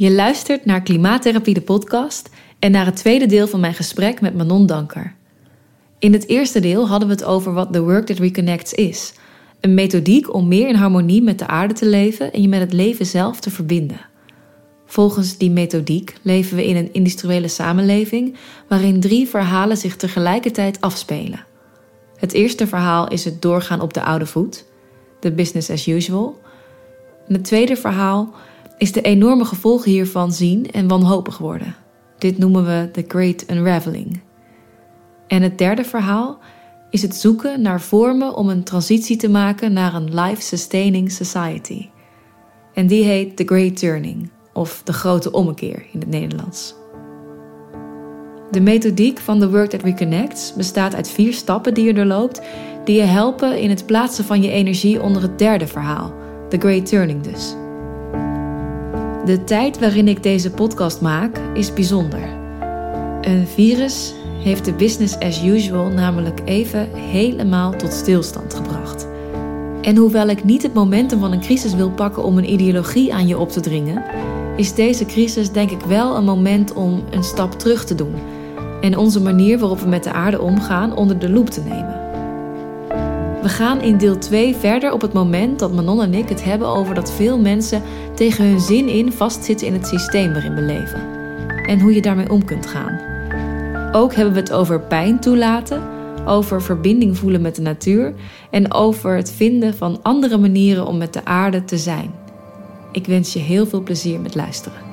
Je luistert naar Klimaatherapie, de podcast, en naar het tweede deel van mijn gesprek met Manon Danker. In het eerste deel hadden we het over wat The Work That Reconnects is. Een methodiek om meer in harmonie met de aarde te leven en je met het leven zelf te verbinden. Volgens die methodiek leven we in een industriële samenleving waarin 3 verhalen zich tegelijkertijd afspelen. Het eerste verhaal is het doorgaan op de oude voet, de business as usual. En het tweede verhaal is de enorme gevolgen hiervan zien en wanhopig worden. Dit noemen we The Great Unraveling. En het derde verhaal is het zoeken naar vormen om een transitie te maken naar een life-sustaining society. En die heet The Great Turning, of de grote ommekeer in het Nederlands. De methodiek van The Work That Reconnects bestaat uit 4 stappen die je doorloopt, die je helpen in het plaatsen van je energie onder het derde verhaal, The Great Turning dus. De tijd waarin ik deze podcast maak is bijzonder. Een virus heeft de business as usual namelijk even helemaal tot stilstand gebracht. En hoewel ik niet het momentum van een crisis wil pakken om een ideologie aan je op te dringen, is deze crisis denk ik wel een moment om een stap terug te doen en onze manier waarop we met de aarde omgaan onder de loep te nemen. We gaan in deel 2 verder op het moment dat Manon en ik het hebben over dat veel mensen tegen hun zin in vastzitten in het systeem waarin we leven. En hoe je daarmee om kunt gaan. Ook hebben we het over pijn toelaten, over verbinding voelen met de natuur en over het vinden van andere manieren om met de aarde te zijn. Ik wens je heel veel plezier met luisteren.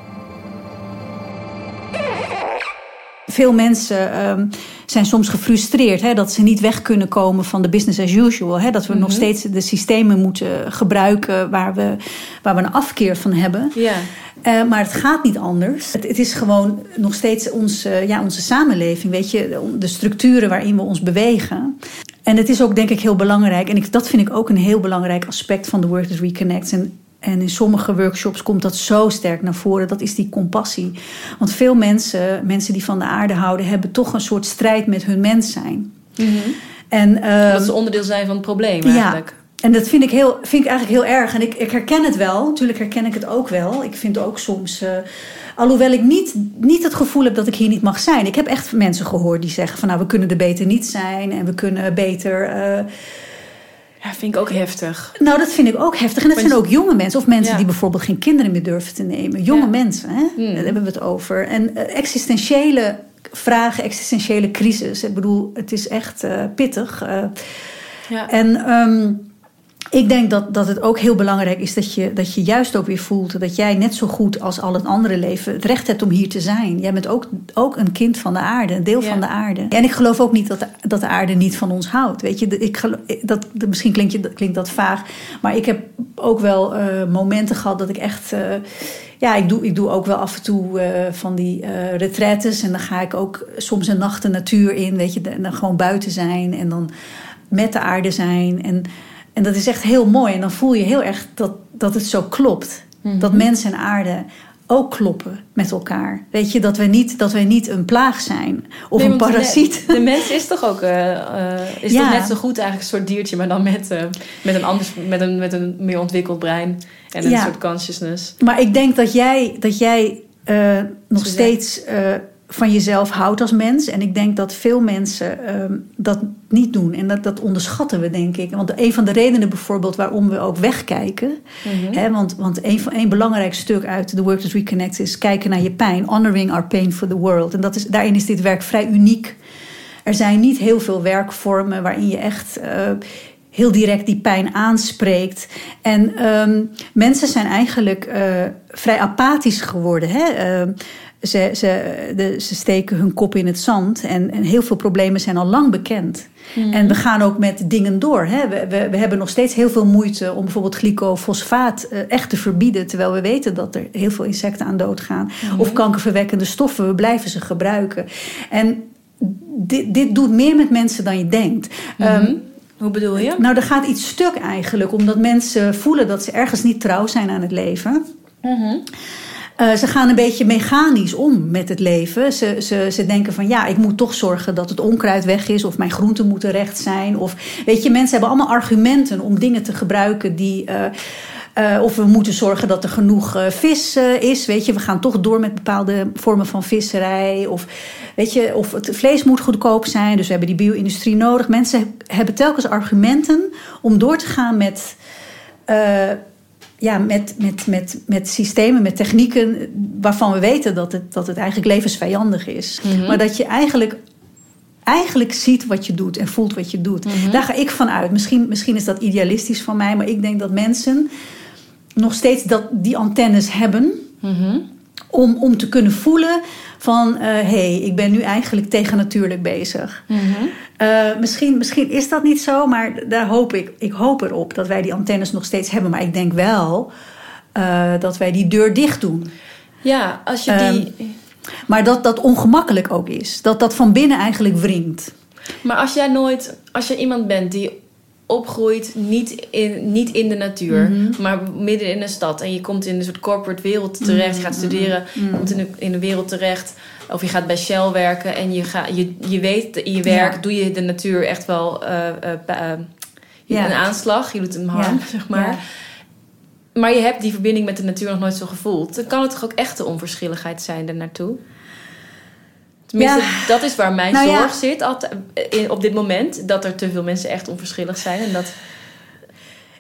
Veel mensen zijn soms gefrustreerd, hè, dat ze niet weg kunnen komen van de business as usual. Hè, dat we nog steeds de systemen moeten gebruiken waar we een afkeer van hebben. Ja. Maar het gaat niet anders. Het is gewoon nog steeds onze samenleving. Weet je, de structuren waarin we ons bewegen. En het is ook denk ik heel belangrijk. En dat vind ik ook een heel belangrijk aspect van The Work That Reconnects. En in sommige workshops komt dat zo sterk naar voren. Dat is die compassie. Want veel mensen die van de aarde houden, hebben toch een soort strijd met hun mens zijn. Mm-hmm. Dat ze onderdeel zijn van het probleem eigenlijk. En dat vind ik eigenlijk heel erg. En ik herken het wel. Natuurlijk herken ik het ook wel. Ik vind ook soms... alhoewel ik niet het gevoel heb dat ik hier niet mag zijn. Ik heb echt mensen gehoord die zeggen van... nou, we kunnen er beter niet zijn. En we kunnen beter... Ja, vind ik ook heftig. Nou, dat vind ik ook heftig. En dat zijn ook jonge mensen. Of mensen die bijvoorbeeld geen kinderen meer durven te nemen. Jonge mensen, hè? Daar hebben we het over. En existentiële vragen, existentiële crisis. Ik bedoel, het is echt pittig. En ik denk dat het ook heel belangrijk is dat je juist ook weer voelt... dat jij net zo goed als al het andere leven het recht hebt om hier te zijn. Jij bent ook een kind van de aarde, een deel van de aarde. En ik geloof ook niet dat de aarde niet van ons houdt. Weet je, misschien klinkt dat vaag... maar ik heb ook wel momenten gehad dat ik echt... ik doe ook wel af en toe van die retraites... en dan ga ik ook soms een nacht de natuur in, weet je... en dan gewoon buiten zijn en dan met de aarde zijn... En dat is echt heel mooi. En dan voel je heel erg dat het zo klopt. Mm-hmm. Dat mens en aarde ook kloppen met elkaar. Weet je, dat wij niet een plaag zijn. Of een parasiet. De mens is toch ook... toch net zo goed eigenlijk een soort diertje... maar dan met een meer ontwikkeld brein. En een soort consciousness. Maar ik denk dat jij nog steeds... van jezelf houdt als mens. En ik denk dat veel mensen dat niet doen. En dat onderschatten we, denk ik. Want een van de redenen bijvoorbeeld waarom we ook wegkijken... Mm-hmm. Hè, want een belangrijk stuk uit The Work That Reconnects... is kijken naar je pijn. Honoring our pain for the world. En daarin is dit werk vrij uniek. Er zijn niet heel veel werkvormen waarin je echt... heel direct die pijn aanspreekt. En mensen zijn eigenlijk vrij apathisch geworden, hè? Ze steken hun kop in het zand. En heel veel problemen zijn al lang bekend. Mm. En we gaan ook met dingen door. Hè? We hebben nog steeds heel veel moeite... om bijvoorbeeld glycofosfaat echt te verbieden... terwijl we weten dat er heel veel insecten aan doodgaan. Mm. Of kankerverwekkende stoffen. We blijven ze gebruiken. En dit doet meer met mensen dan je denkt. Mm-hmm. Hoe bedoel je? Nou, er gaat iets stuk eigenlijk. Omdat mensen voelen dat ze ergens niet trouw zijn aan het leven. Mm-hmm. Ze gaan een beetje mechanisch om met het leven. Ze denken van ik moet toch zorgen dat het onkruid weg is. Of mijn groenten moeten recht zijn. Of, weet je, mensen hebben allemaal argumenten om dingen te gebruiken die... Of we moeten zorgen dat er genoeg vis is. Weet je, we gaan toch door met bepaalde vormen van visserij. Of, weet je, of het vlees moet goedkoop zijn. Dus we hebben die bio-industrie nodig. Mensen hebben telkens argumenten om door te gaan met systemen, met technieken waarvan we weten dat het eigenlijk levensvijandig is. Mm-hmm. Maar dat je eigenlijk ziet wat je doet en voelt wat je doet. Mm-hmm. Daar ga ik van uit. Misschien is dat idealistisch van mij, maar ik denk dat mensen nog steeds die antennes hebben. Mm-hmm. Om te kunnen voelen van... ik ben nu eigenlijk tegennatuurlijk bezig. Mm-hmm. Misschien is dat niet zo, maar daar hoop ik. Ik hoop erop dat wij die antennes nog steeds hebben. Maar ik denk wel dat wij die deur dicht doen. Ja, als je maar dat ongemakkelijk ook is. Dat van binnen eigenlijk wringt. Maar als je iemand bent die opgroeit niet in de natuur, mm-hmm. maar midden in een stad, en je komt in een soort corporate wereld terecht, je gaat studeren, je komt in de wereld terecht, of je gaat bij Shell werken, en je weet in je werk, doe je de natuur echt wel een aanslag, je doet hem harm, zeg maar. Ja. Maar je hebt die verbinding met de natuur nog nooit zo gevoeld. Dan kan het toch ook echt de onverschilligheid zijn daarnaartoe? Tenminste, dat is waar mijn zorg zit op dit moment. Dat er te veel mensen echt onverschillig zijn. En dat...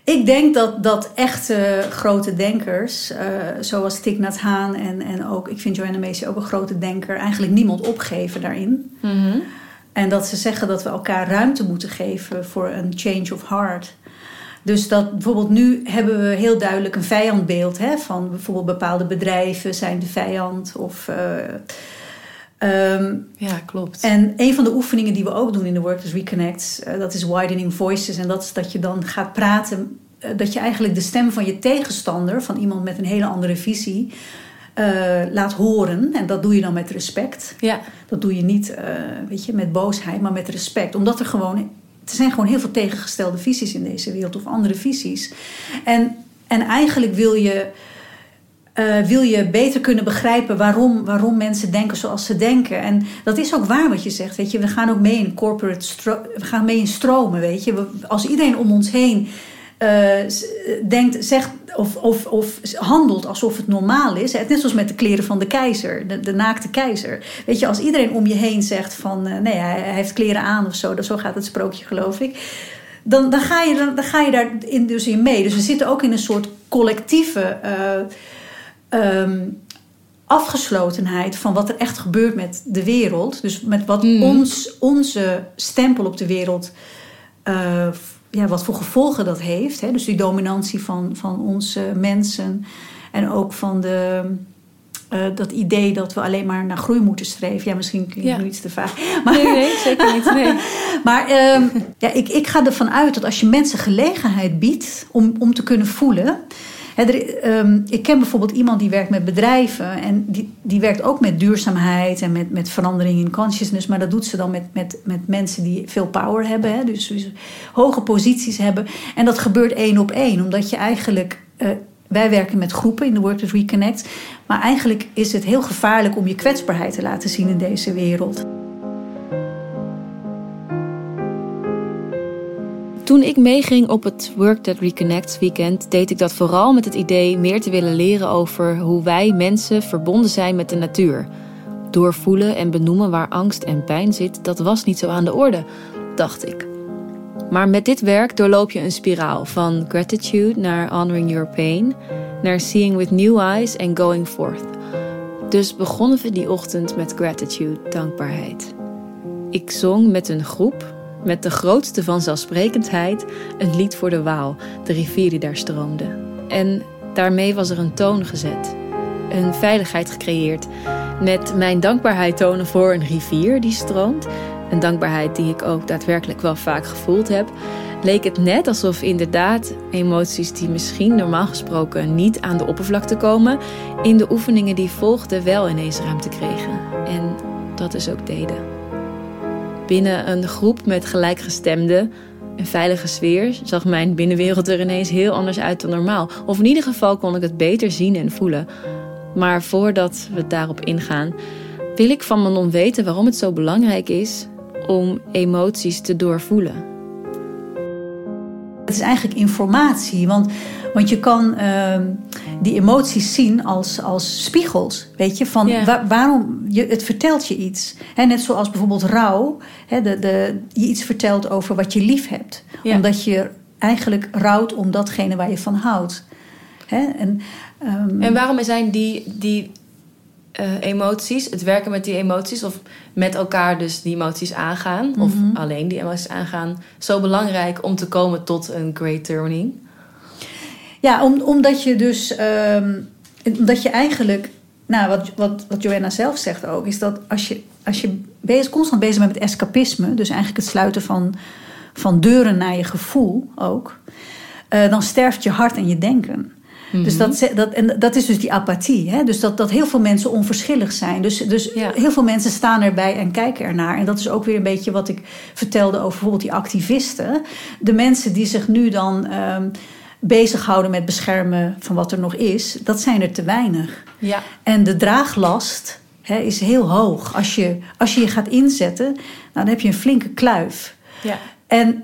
Ik denk dat echte grote denkers, zoals Thich Nhat Hanh en ook, ik vind Joanna Macy ook een grote denker, eigenlijk niemand opgeven daarin. Mm-hmm. En dat ze zeggen dat we elkaar ruimte moeten geven voor een change of heart. Dus dat bijvoorbeeld nu hebben we heel duidelijk een vijandbeeld. Hè, van bijvoorbeeld bepaalde bedrijven zijn de vijand of... ja, klopt. En een van de oefeningen die we ook doen in The Work That Reconnects, dat is Widening Voices. En dat is dat je dan gaat praten, dat je eigenlijk de stem van je tegenstander, van iemand met een hele andere visie, laat horen. En dat doe je dan met respect. Ja. Dat doe je niet met boosheid, maar met respect. Omdat er zijn gewoon heel veel tegengestelde visies in deze wereld, of andere visies. En eigenlijk wil je beter kunnen begrijpen waarom mensen denken zoals ze denken. En dat is ook waar wat je zegt. Weet je, we gaan ook mee in corporate... we gaan mee in stromen, weet je. Als iedereen om ons heen denkt, zegt of handelt alsof het normaal is. Net zoals met de kleren van de keizer, de naakte keizer. Weet je, als iedereen om je heen zegt van... hij heeft kleren aan of zo. Zo gaat het sprookje, geloof ik. Dan ga je daarin dus in mee. Dus we zitten ook in een soort collectieve... afgeslotenheid van wat er echt gebeurt met de wereld. Dus met wat onze stempel op de wereld... wat voor gevolgen dat heeft. Hè? Dus die dominantie van onze mensen. En ook van dat idee dat we alleen maar naar groei moeten streven. Ja, misschien klinkt nu iets te vaag. Maar... Nee, zeker niet. Nee. Maar ik ga ervan uit dat als je mensen gelegenheid biedt... om te kunnen voelen... ik ken bijvoorbeeld iemand die werkt met bedrijven... en die werkt ook met duurzaamheid en met verandering in consciousness... maar dat doet ze dan met mensen die veel power hebben... Hè? Dus hoge posities hebben. En dat gebeurt 1 op 1, omdat je eigenlijk... wij werken met groepen in The Work That Reconnects... maar eigenlijk is het heel gevaarlijk om je kwetsbaarheid te laten zien in deze wereld... Toen ik meeging op het Work That Reconnects weekend... deed ik dat vooral met het idee meer te willen leren over... hoe wij mensen verbonden zijn met de natuur. Doorvoelen en benoemen waar angst en pijn zit... dat was niet zo aan de orde, dacht ik. Maar met dit werk doorloop je een spiraal... van gratitude naar honoring your pain... naar seeing with new eyes en going forth. Dus begonnen we die ochtend met gratitude, dankbaarheid. Ik zong met een groep... met de grootste vanzelfsprekendheid een lied voor de Waal, de rivier die daar stroomde. En daarmee was er een toon gezet, een veiligheid gecreëerd. Met mijn dankbaarheid tonen voor een rivier die stroomt, een dankbaarheid die ik ook daadwerkelijk wel vaak gevoeld heb, leek het net alsof inderdaad emoties die misschien normaal gesproken niet aan de oppervlakte komen, in de oefeningen die volgden wel ineens ruimte kregen. En dat is ook deden. Binnen een groep met gelijkgestemden, een veilige sfeer... zag mijn binnenwereld er ineens heel anders uit dan normaal. Of in ieder geval kon ik het beter zien en voelen. Maar voordat we daarop ingaan... wil ik van Manon weten waarom het zo belangrijk is... om emoties te doorvoelen. Het is eigenlijk informatie, want je kan die emoties zien als spiegels, weet je, van waarom het vertelt je iets. He, net zoals bijvoorbeeld rouw, je iets vertelt over wat je lief hebt. Ja. Omdat je eigenlijk rouwt om datgene waar je van houdt. He, en waarom zijn die emoties, het werken met die emoties, of met elkaar dus die emoties aangaan, mm-hmm. of alleen die emoties aangaan, zo belangrijk om te komen tot een great turning? Ja, omdat je dus, omdat je eigenlijk, nou, wat Joanna zelf zegt ook, is dat als je constant bezig bent met escapisme, dus eigenlijk het sluiten van deuren naar je gevoel ook, dan sterft je hart en je denken. Mm-hmm. Dus dat is dus die apathie. Hè? Dus dat heel veel mensen onverschillig zijn. Dus heel veel mensen staan erbij en kijken ernaar. En dat is ook weer een beetje wat ik vertelde over bijvoorbeeld die activisten. De mensen die zich nu dan bezighouden met beschermen van wat er nog is. Dat zijn er te weinig. Ja. En de draaglast is heel hoog. Als je je gaat inzetten, nou, dan heb je een flinke kluif. Ja. En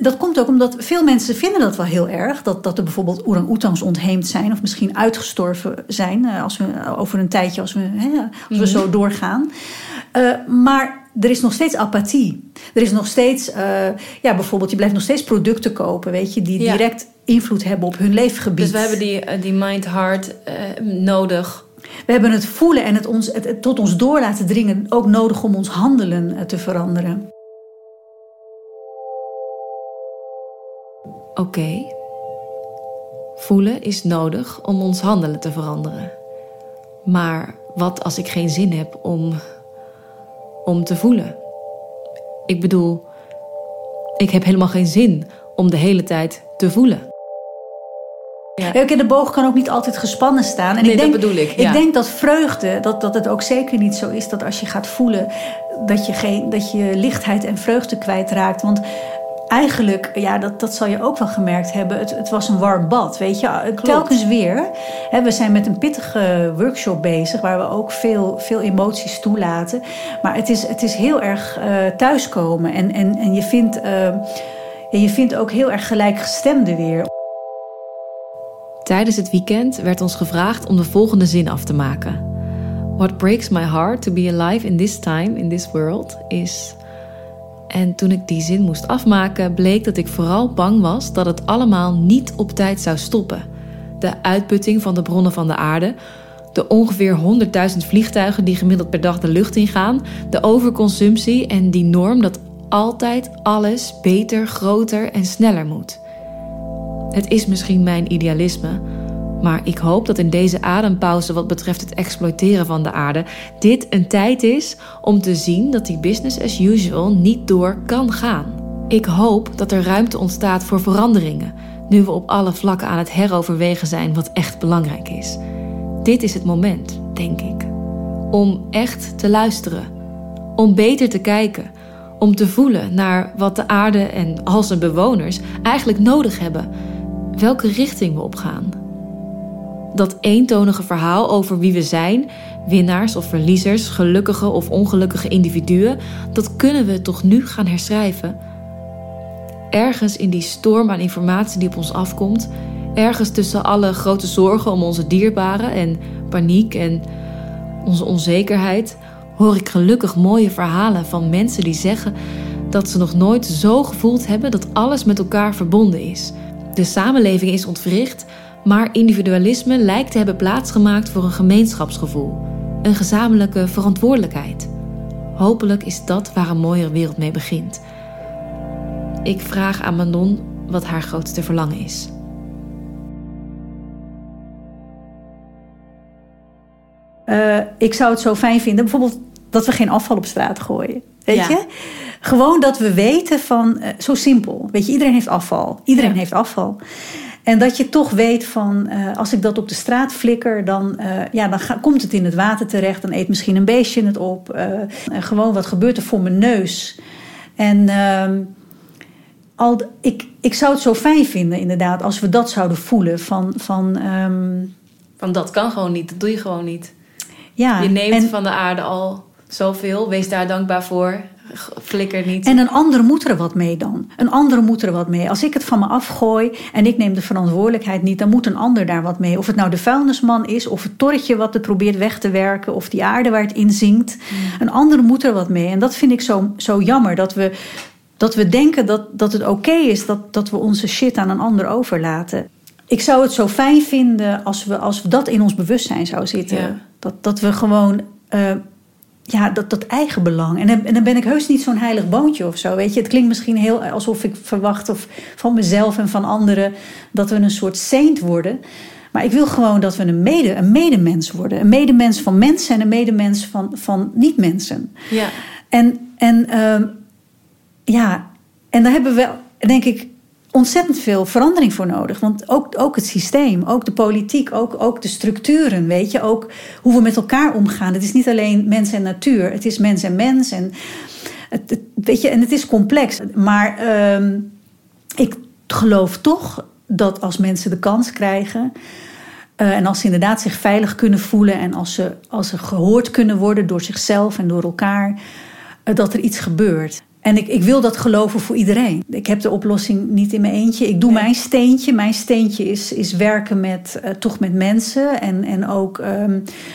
dat komt ook omdat veel mensen vinden dat wel heel erg. Dat er bijvoorbeeld orang-oetangs ontheemd zijn. Of misschien uitgestorven zijn. Als we zo doorgaan. Maar er is nog steeds apathie. Er is nog steeds... bijvoorbeeld, je blijft nog steeds producten kopen. Weet je, die direct invloed hebben op hun leefgebied. Dus we hebben die mind-heart nodig. We hebben het voelen en het tot ons door laten dringen ook nodig om ons handelen te veranderen. Oké, voelen is nodig om ons handelen te veranderen. Maar wat als ik geen zin heb om te voelen? Ik bedoel, ik heb helemaal geen zin om de hele tijd te voelen. Ja. De boog kan ook niet altijd gespannen staan. En nee, dat bedoel ik. Ja. Ik denk dat vreugde, dat het ook zeker niet zo is dat als je gaat voelen, dat je lichtheid en vreugde kwijtraakt. Want eigenlijk, dat zal je ook wel gemerkt hebben. Het was een warm bad, weet je. Klopt. Telkens weer. Hè, we zijn met een pittige workshop bezig, waar we ook veel emoties toelaten. Maar het is heel erg thuiskomen. En je vindt ook heel erg gelijkgestemden weer. Tijdens het weekend werd ons gevraagd om de volgende zin af te maken. What breaks my heart to be alive in this time, in this world, is... En toen ik die zin moest afmaken, bleek dat ik vooral bang was dat het allemaal niet op tijd zou stoppen. De uitputting van de bronnen van de aarde, de ongeveer 100.000 vliegtuigen die gemiddeld per dag de lucht ingaan, de overconsumptie en die norm dat altijd alles beter, groter en sneller moet. Het is misschien mijn idealisme, maar ik hoop dat in deze adempauze wat betreft het exploiteren van de aarde dit een tijd is om te zien dat die business as usual niet door kan gaan. Ik hoop dat er ruimte ontstaat voor veranderingen, nu we op alle vlakken aan het heroverwegen zijn wat echt belangrijk is. Dit is het moment, denk ik, om echt te luisteren, om beter te kijken, om te voelen naar wat de aarde en al zijn bewoners eigenlijk nodig hebben, welke richting we opgaan. Dat eentonige verhaal over wie we zijn, winnaars of verliezers, gelukkige of ongelukkige individuen, dat kunnen we toch nu gaan herschrijven? Ergens in die storm aan informatie die op ons afkomt, ergens tussen alle grote zorgen om onze dierbaren en paniek en onze onzekerheid, hoor ik gelukkig mooie verhalen van mensen die zeggen dat ze nog nooit zo gevoeld hebben dat alles met elkaar verbonden is. De samenleving is ontwricht, maar individualisme lijkt te hebben plaatsgemaakt voor een gemeenschapsgevoel. Een gezamenlijke verantwoordelijkheid. Hopelijk is dat waar een mooiere wereld mee begint. Ik vraag aan Manon wat haar grootste verlangen is. Ik zou het zo fijn vinden, bijvoorbeeld dat we geen afval op straat gooien. Weet je? Gewoon dat we weten van, zo simpel. Weet je, iedereen heeft afval. En dat je toch weet van, als ik dat op de straat flikker, dan komt het in het water terecht. Dan eet misschien een beestje het op. Gewoon, wat gebeurt er voor mijn neus? En ik zou het zo fijn vinden, inderdaad, als we dat zouden voelen. Van dat kan gewoon niet, dat doe je gewoon niet. Ja, je neemt van de aarde al zoveel, wees daar dankbaar voor. flikker niet. En een ander moet er wat mee dan. Een ander moet er wat mee. Als ik het van me afgooi en ik neem de verantwoordelijkheid niet, dan moet een ander daar wat mee. Of het nou de vuilnisman is, of het torretje wat het probeert weg te werken, of die aarde waar het in zinkt. Een ander moet er wat mee. En dat vind ik zo jammer, dat we denken dat het oké is dat we onze shit aan een ander overlaten. Ik zou het zo fijn vinden als we dat in ons bewustzijn zou zitten. Ja. Dat we gewoon... dat eigen belang. En dan ben ik heus niet zo'n heilig boontje of zo. Weet je? Het klinkt misschien heel alsof ik verwacht of van mezelf en van anderen dat we een soort saint worden. Maar ik wil gewoon dat we een medemens worden. Een medemens van mensen en een medemens van niet-mensen. Ja. En daar hebben we, denk ik, ontzettend veel verandering voor nodig. Want ook het systeem, ook de politiek, ook de structuren, weet je. Ook hoe we met elkaar omgaan. Het is niet alleen mens en natuur. Het is mens en mens. En het, weet je, en het is complex. Maar ik geloof toch dat als mensen de kans krijgen... en als ze inderdaad zich veilig kunnen voelen... en als ze gehoord kunnen worden door zichzelf en door elkaar... dat er iets gebeurt... En ik wil dat geloven voor iedereen. Ik heb de oplossing niet in mijn eentje. Ik doe mijn steentje. Mijn steentje is werken met mensen. En ook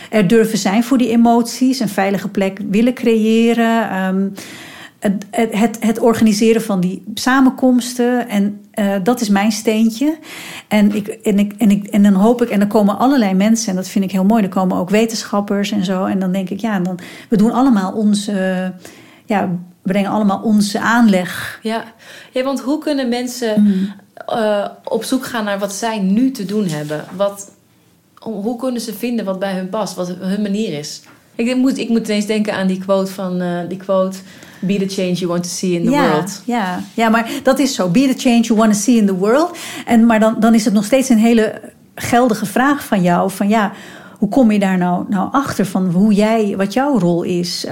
er durven zijn voor die emoties. Een veilige plek willen creëren. Het organiseren van die samenkomsten. En dat is mijn steentje. En dan hoop ik... En dan komen allerlei mensen. En dat vind ik heel mooi. Er komen ook wetenschappers en zo. En dan denk ik, we doen allemaal onze... We brengen allemaal onze aanleg. Ja, want hoe kunnen mensen op zoek gaan naar wat zij nu te doen hebben? Hoe kunnen ze vinden wat bij hun past, wat hun manier is? Ik moet ineens denken aan die quote van... Be the change you want to see in the world. Ja, maar dat is zo. Be the change you want to see in the world. Maar dan is het nog steeds een hele geldige vraag van jou. Van ja... Hoe kom je daar nou achter van wat jouw rol is?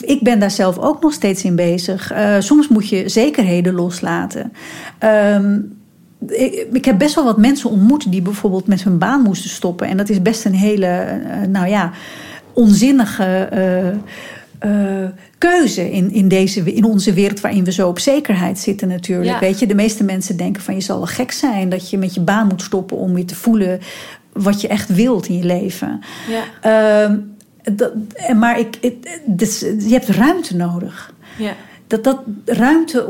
Ik ben daar zelf ook nog steeds in bezig. Soms moet je zekerheden loslaten. Ik heb best wel wat mensen ontmoet... die bijvoorbeeld met hun baan moesten stoppen. En dat is best een hele onzinnige... keuze in onze wereld waarin we zo op zekerheid zitten natuurlijk. Ja. Weet je, de meeste mensen denken van je zal wel gek zijn... dat je met je baan moet stoppen om weer te voelen... wat je echt wilt in je leven. Ja. Maar je hebt ruimte nodig. Ja. Dat ruimte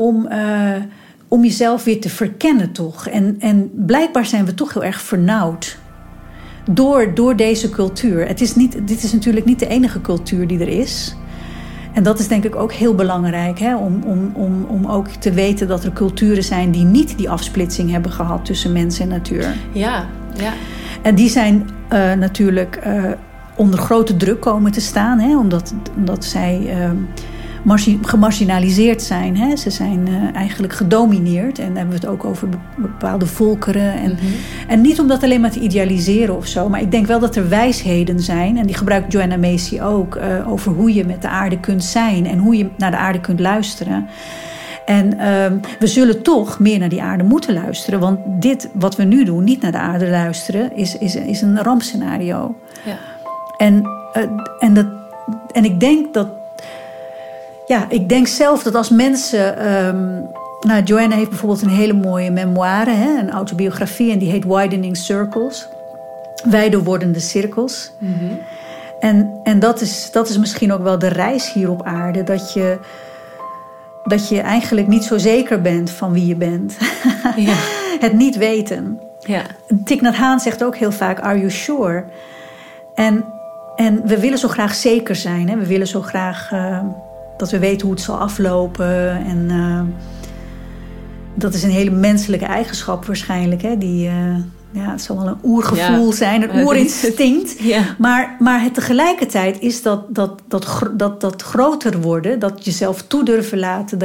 om jezelf weer te verkennen toch. En blijkbaar zijn we toch heel erg vernauwd... Door deze cultuur. Dit is natuurlijk niet de enige cultuur die er is. En dat is denk ik ook heel belangrijk. Hè? Om ook te weten dat er culturen zijn... die niet die afsplitsing hebben gehad tussen mens en natuur. Ja. En die zijn natuurlijk onder grote druk komen te staan. Hè? Omdat zij gemarginaliseerd zijn. Hè? Ze zijn eigenlijk gedomineerd. En dan hebben we het ook over bepaalde volkeren. En niet om dat alleen maar te idealiseren of zo. Maar ik denk wel dat er wijsheden zijn. En die gebruikt Joanna Macy ook. Over hoe je met de aarde kunt zijn. En hoe je naar de aarde kunt luisteren. En we zullen toch meer naar die aarde moeten luisteren. Want dit wat we nu doen, niet naar de aarde luisteren... is een rampscenario. Ja. En ik denk dat... Ja, ik denk zelf dat als mensen... Joanna heeft bijvoorbeeld een hele mooie memoire, hè, een autobiografie... en die heet Widening Circles. Wijder wordende cirkels. Mm-hmm. En dat is misschien ook wel de reis hier op aarde. Dat je eigenlijk niet zo zeker bent van wie je bent. Ja. Het niet weten. Ja. Thich Nhat Hanh zegt ook heel vaak... Are you sure? En we willen zo graag zeker zijn. Hè? We willen zo graag... dat we weten hoe het zal aflopen. En dat is een hele menselijke eigenschap waarschijnlijk. Hè? Het zal wel een oergevoel zijn, een oerinstinct. Ja. Maar het tegelijkertijd is dat groter worden... dat jezelf toe durven laten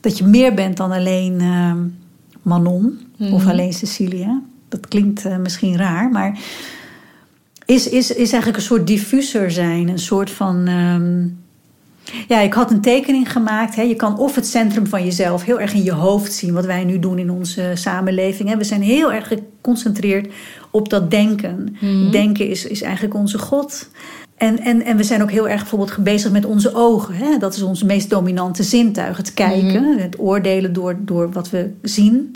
dat je meer bent dan alleen Manon of alleen Cecilia. Dat klinkt misschien raar, maar... is eigenlijk een soort diffuser zijn, een soort van... ik had een tekening gemaakt. Hè. Je kan of het centrum van jezelf heel erg in je hoofd zien... wat wij nu doen in onze samenleving. Hè. We zijn heel erg geconcentreerd op dat denken. Mm-hmm. Denken is eigenlijk onze God. En we zijn ook heel erg bijvoorbeeld bezig met onze ogen. Hè? Dat is ons meest dominante zintuig. Het kijken, het oordelen door wat we zien.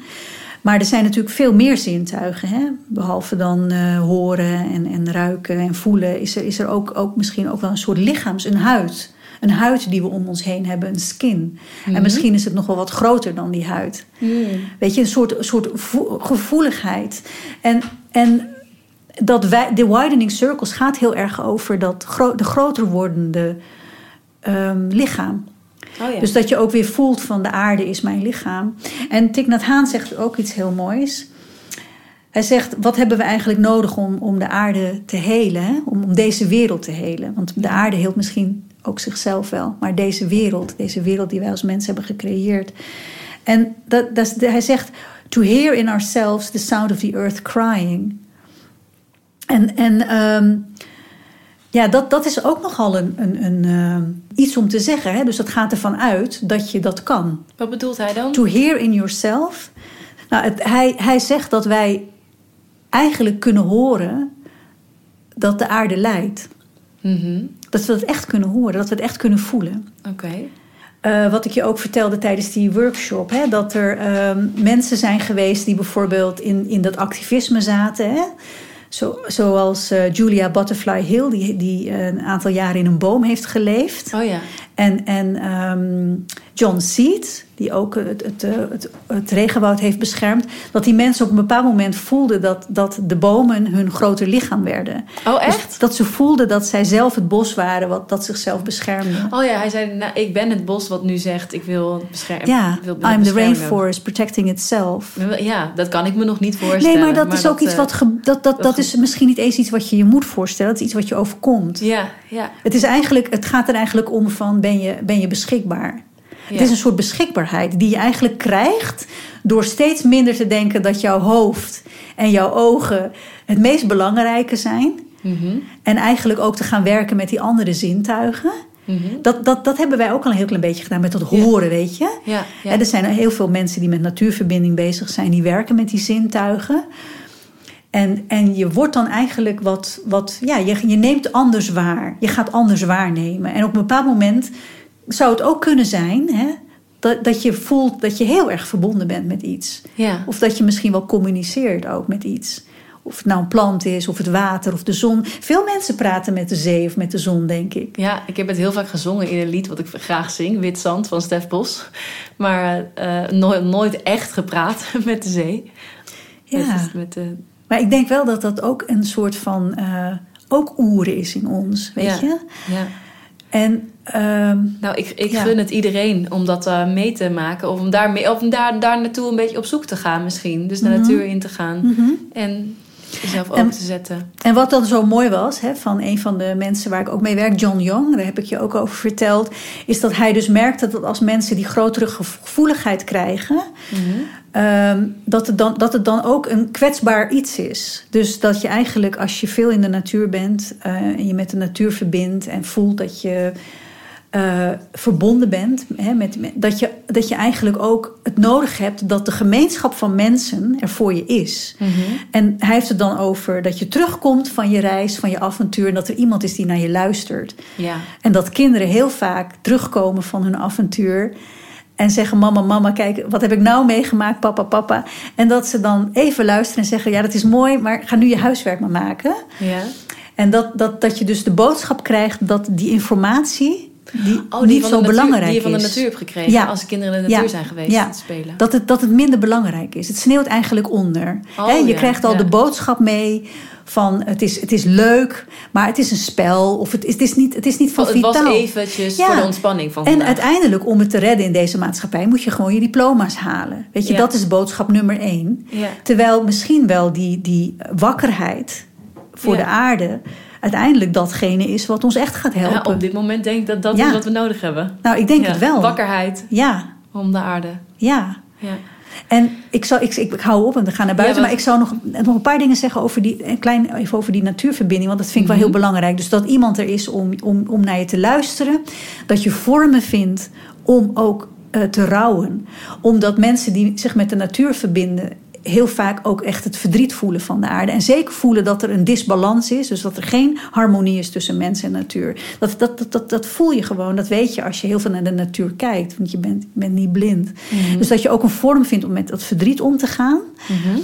Maar er zijn natuurlijk veel meer zintuigen. Hè? Behalve dan horen en ruiken en voelen. Is er ook misschien ook wel een soort lichaams, een huid. Een huid die we om ons heen hebben, een skin. Mm-hmm. En misschien is het nog wel wat groter dan die huid. Mm. Weet je, een soort gevoeligheid. En dat de Widening Circles gaat heel erg over dat de groter wordende lichaam. Oh ja. Dus dat je ook weer voelt van de aarde is mijn lichaam. En Thich Nhat Hanh zegt ook iets heel moois. Hij zegt, wat hebben we eigenlijk nodig om de aarde te helen? Hè? Om deze wereld te helen. Want de aarde heelt misschien ook zichzelf wel. Maar deze wereld die wij als mensen hebben gecreëerd. En hij zegt, to hear in ourselves the sound of the earth crying. En dat is ook nogal iets om te zeggen. Hè? Dus dat gaat ervan uit dat je dat kan. Wat bedoelt hij dan? To hear in yourself. Nou, hij zegt dat wij eigenlijk kunnen horen dat de aarde lijdt. Mm-hmm. Dat we dat echt kunnen horen, dat we het echt kunnen voelen. Okay. Wat ik je ook vertelde tijdens die workshop. Hè, dat er mensen zijn geweest die bijvoorbeeld in dat activisme zaten. Hè? Zoals Julia Butterfly Hill, die een aantal jaren in een boom heeft geleefd. Oh ja. En John Seed, die ook het regenwoud heeft beschermd. Dat die mensen op een bepaald moment voelden dat de bomen hun groter lichaam werden. Oh, echt? Dus dat ze voelden dat zij zelf het bos waren dat zichzelf beschermde. Oh ja, hij zei, nou, ik ben het bos wat nu zegt, ik wil beschermen. Ja, I'm the rainforest protecting itself. Ja, dat kan ik me nog niet voorstellen. Nee, maar dat is ook iets wat... Dat is misschien niet eens iets wat je moet voorstellen. Dat is iets wat je overkomt. Ja, ja. Het gaat er eigenlijk om van, ben je beschikbaar? Ja. Het is een soort beschikbaarheid die je eigenlijk krijgt door steeds minder te denken dat jouw hoofd en jouw ogen het meest belangrijke zijn. Mm-hmm. En eigenlijk ook te gaan werken met die andere zintuigen. Mm-hmm. Dat hebben wij ook al een heel klein beetje gedaan met dat horen, weet je. Ja, ja. En er zijn heel veel mensen die met natuurverbinding bezig zijn, die werken met die zintuigen. En je wordt dan eigenlijk je neemt anders waar. Je gaat anders waarnemen. En op een bepaald moment zou het ook kunnen zijn, hè, dat je voelt dat je heel erg verbonden bent met iets. Ja. Of dat je misschien wel communiceert ook met iets. Of het nou een plant is, of het water, of de zon. Veel mensen praten met de zee of met de zon, denk ik. Ja, ik heb het heel vaak gezongen in een lied wat ik graag zing. Wit Zand van Stef Bos. Maar nooit echt gepraat met de zee. Ja. Maar ik denk wel dat dat ook een soort van ook oeren is in ons, weet je? Ja. En, ik gun het iedereen om dat mee te maken. Of om daar naartoe een beetje op zoek te gaan misschien. Dus de natuur in te gaan. Mm-hmm. En jezelf open te zetten. En wat dan zo mooi was, hè, van een van de mensen waar ik ook mee werk, Jon Young, daar heb ik je ook over verteld, is dat hij dus merkte dat als mensen die grotere gevoeligheid krijgen, dat het dan ook een kwetsbaar iets is. Dus dat je eigenlijk, als je veel in de natuur bent en je met de natuur verbindt en voelt dat je verbonden bent, hè, dat je eigenlijk ook het nodig hebt dat de gemeenschap van mensen er voor je is. Mm-hmm. En hij heeft het dan over dat je terugkomt van je reis, van je avontuur, en dat er iemand is die naar je luistert. Ja. En dat kinderen heel vaak terugkomen van hun avontuur en zeggen, mama, kijk, wat heb ik nou meegemaakt, papa. En dat ze dan even luisteren en zeggen, ja, dat is mooi, maar ga nu je huiswerk maar maken. Ja. En dat je dus de boodschap krijgt dat die informatie die niet zo belangrijk is. Die je van de natuur hebt gekregen. Ja. Als de kinderen in de natuur zijn geweest te spelen. Dat het minder belangrijk is. Het sneeuwt eigenlijk onder. Oh, hè? Je krijgt al de boodschap mee van het is leuk, maar het is een spel. Of het is niet van vitaal. Het was eventjes voor de ontspanning van vandaag. En uiteindelijk, om het te redden in deze maatschappij, moet je gewoon je diploma's halen. Weet je, dat is boodschap nummer 1. Ja. Terwijl misschien wel die wakkerheid voor de aarde uiteindelijk datgene is wat ons echt gaat helpen. Ja, op dit moment denk ik dat is wat we nodig hebben. Nou, ik denk het wel. Wakkerheid. Ja. Om de aarde. Ja. Ja. En ik hou op en we gaan naar buiten. Ja, maar ik zou nog een paar dingen zeggen over die natuurverbinding. Want dat vind ik wel heel belangrijk. Dus dat iemand er is om naar je te luisteren. Dat je vormen vindt om ook te rouwen. Omdat mensen die zich met de natuur verbinden heel vaak ook echt het verdriet voelen van de aarde. En zeker voelen dat er een disbalans is. Dus dat er geen harmonie is tussen mens en natuur. Dat voel je gewoon. Dat weet je als je heel veel naar de natuur kijkt. Want je bent niet blind. Mm-hmm. Dus dat je ook een vorm vindt om met dat verdriet om te gaan. Mm-hmm.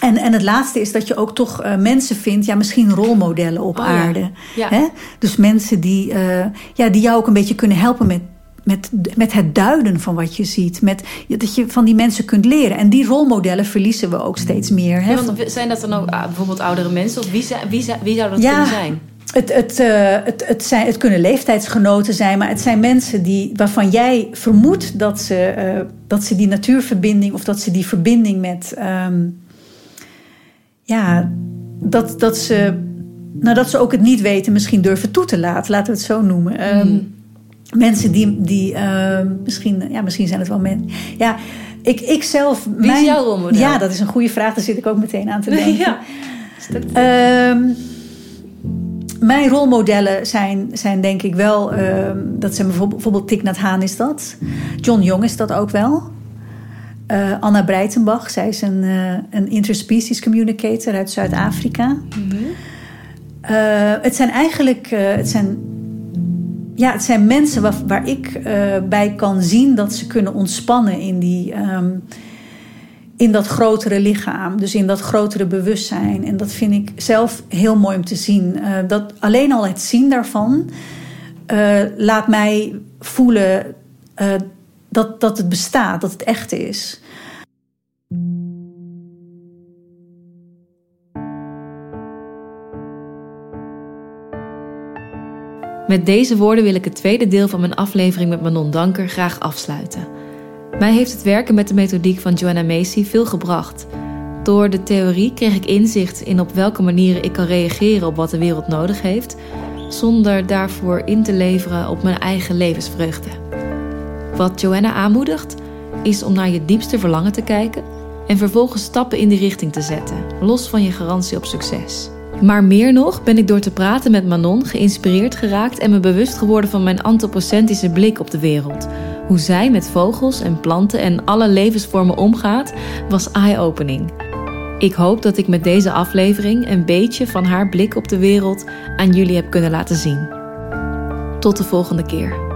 En het laatste is dat je ook toch mensen vindt... ja, misschien rolmodellen op aarde. Ja. Ja. Hè? Dus mensen die jou ook een beetje kunnen helpen met het duiden van wat je ziet. Dat je van die mensen kunt leren. En die rolmodellen verliezen we ook steeds meer. Hè? Ja, want zijn dat dan ook bijvoorbeeld oudere mensen? Of wie zou dat kunnen zijn? Het kunnen leeftijdsgenoten zijn, maar het zijn mensen waarvan jij vermoedt dat ze die natuurverbinding... of dat ze die verbinding met... dat ze ook het niet weten misschien durven toe te laten. Laten we het zo noemen. Mensen die misschien zijn het wel mensen. Ja, ik zelf... Wie is jouw rolmodel? Ja, dat is een goede vraag. Daar zit ik ook meteen aan te denken. Ja. Mijn rolmodellen zijn denk ik wel... dat zijn bijvoorbeeld Thich Nhat Hanh is dat. Jon Young is dat ook wel. Anna Breitenbach, zij is een interspecies communicator uit Zuid-Afrika. Mm-hmm. Het zijn mensen waar ik bij kan zien dat ze kunnen ontspannen in dat grotere lichaam. Dus in dat grotere bewustzijn. En dat vind ik zelf heel mooi om te zien. Dat alleen al het zien daarvan laat mij voelen... Dat het bestaat, dat het echt is. Met deze woorden wil ik het tweede deel van mijn aflevering met Manon Danker graag afsluiten. Mij heeft het werken met de methodiek van Joanna Macy veel gebracht. Door de theorie kreeg ik inzicht in op welke manieren ik kan reageren op wat de wereld nodig heeft, zonder daarvoor in te leveren op mijn eigen levensvreugde. Wat Joanna aanmoedigt, is om naar je diepste verlangen te kijken en vervolgens stappen in die richting te zetten, los van je garantie op succes. Maar meer nog ben ik door te praten met Manon geïnspireerd geraakt en me bewust geworden van mijn antropocentrische blik op de wereld. Hoe zij met vogels en planten en alle levensvormen omgaat, was eye-opening. Ik hoop dat ik met deze aflevering een beetje van haar blik op de wereld aan jullie heb kunnen laten zien. Tot de volgende keer.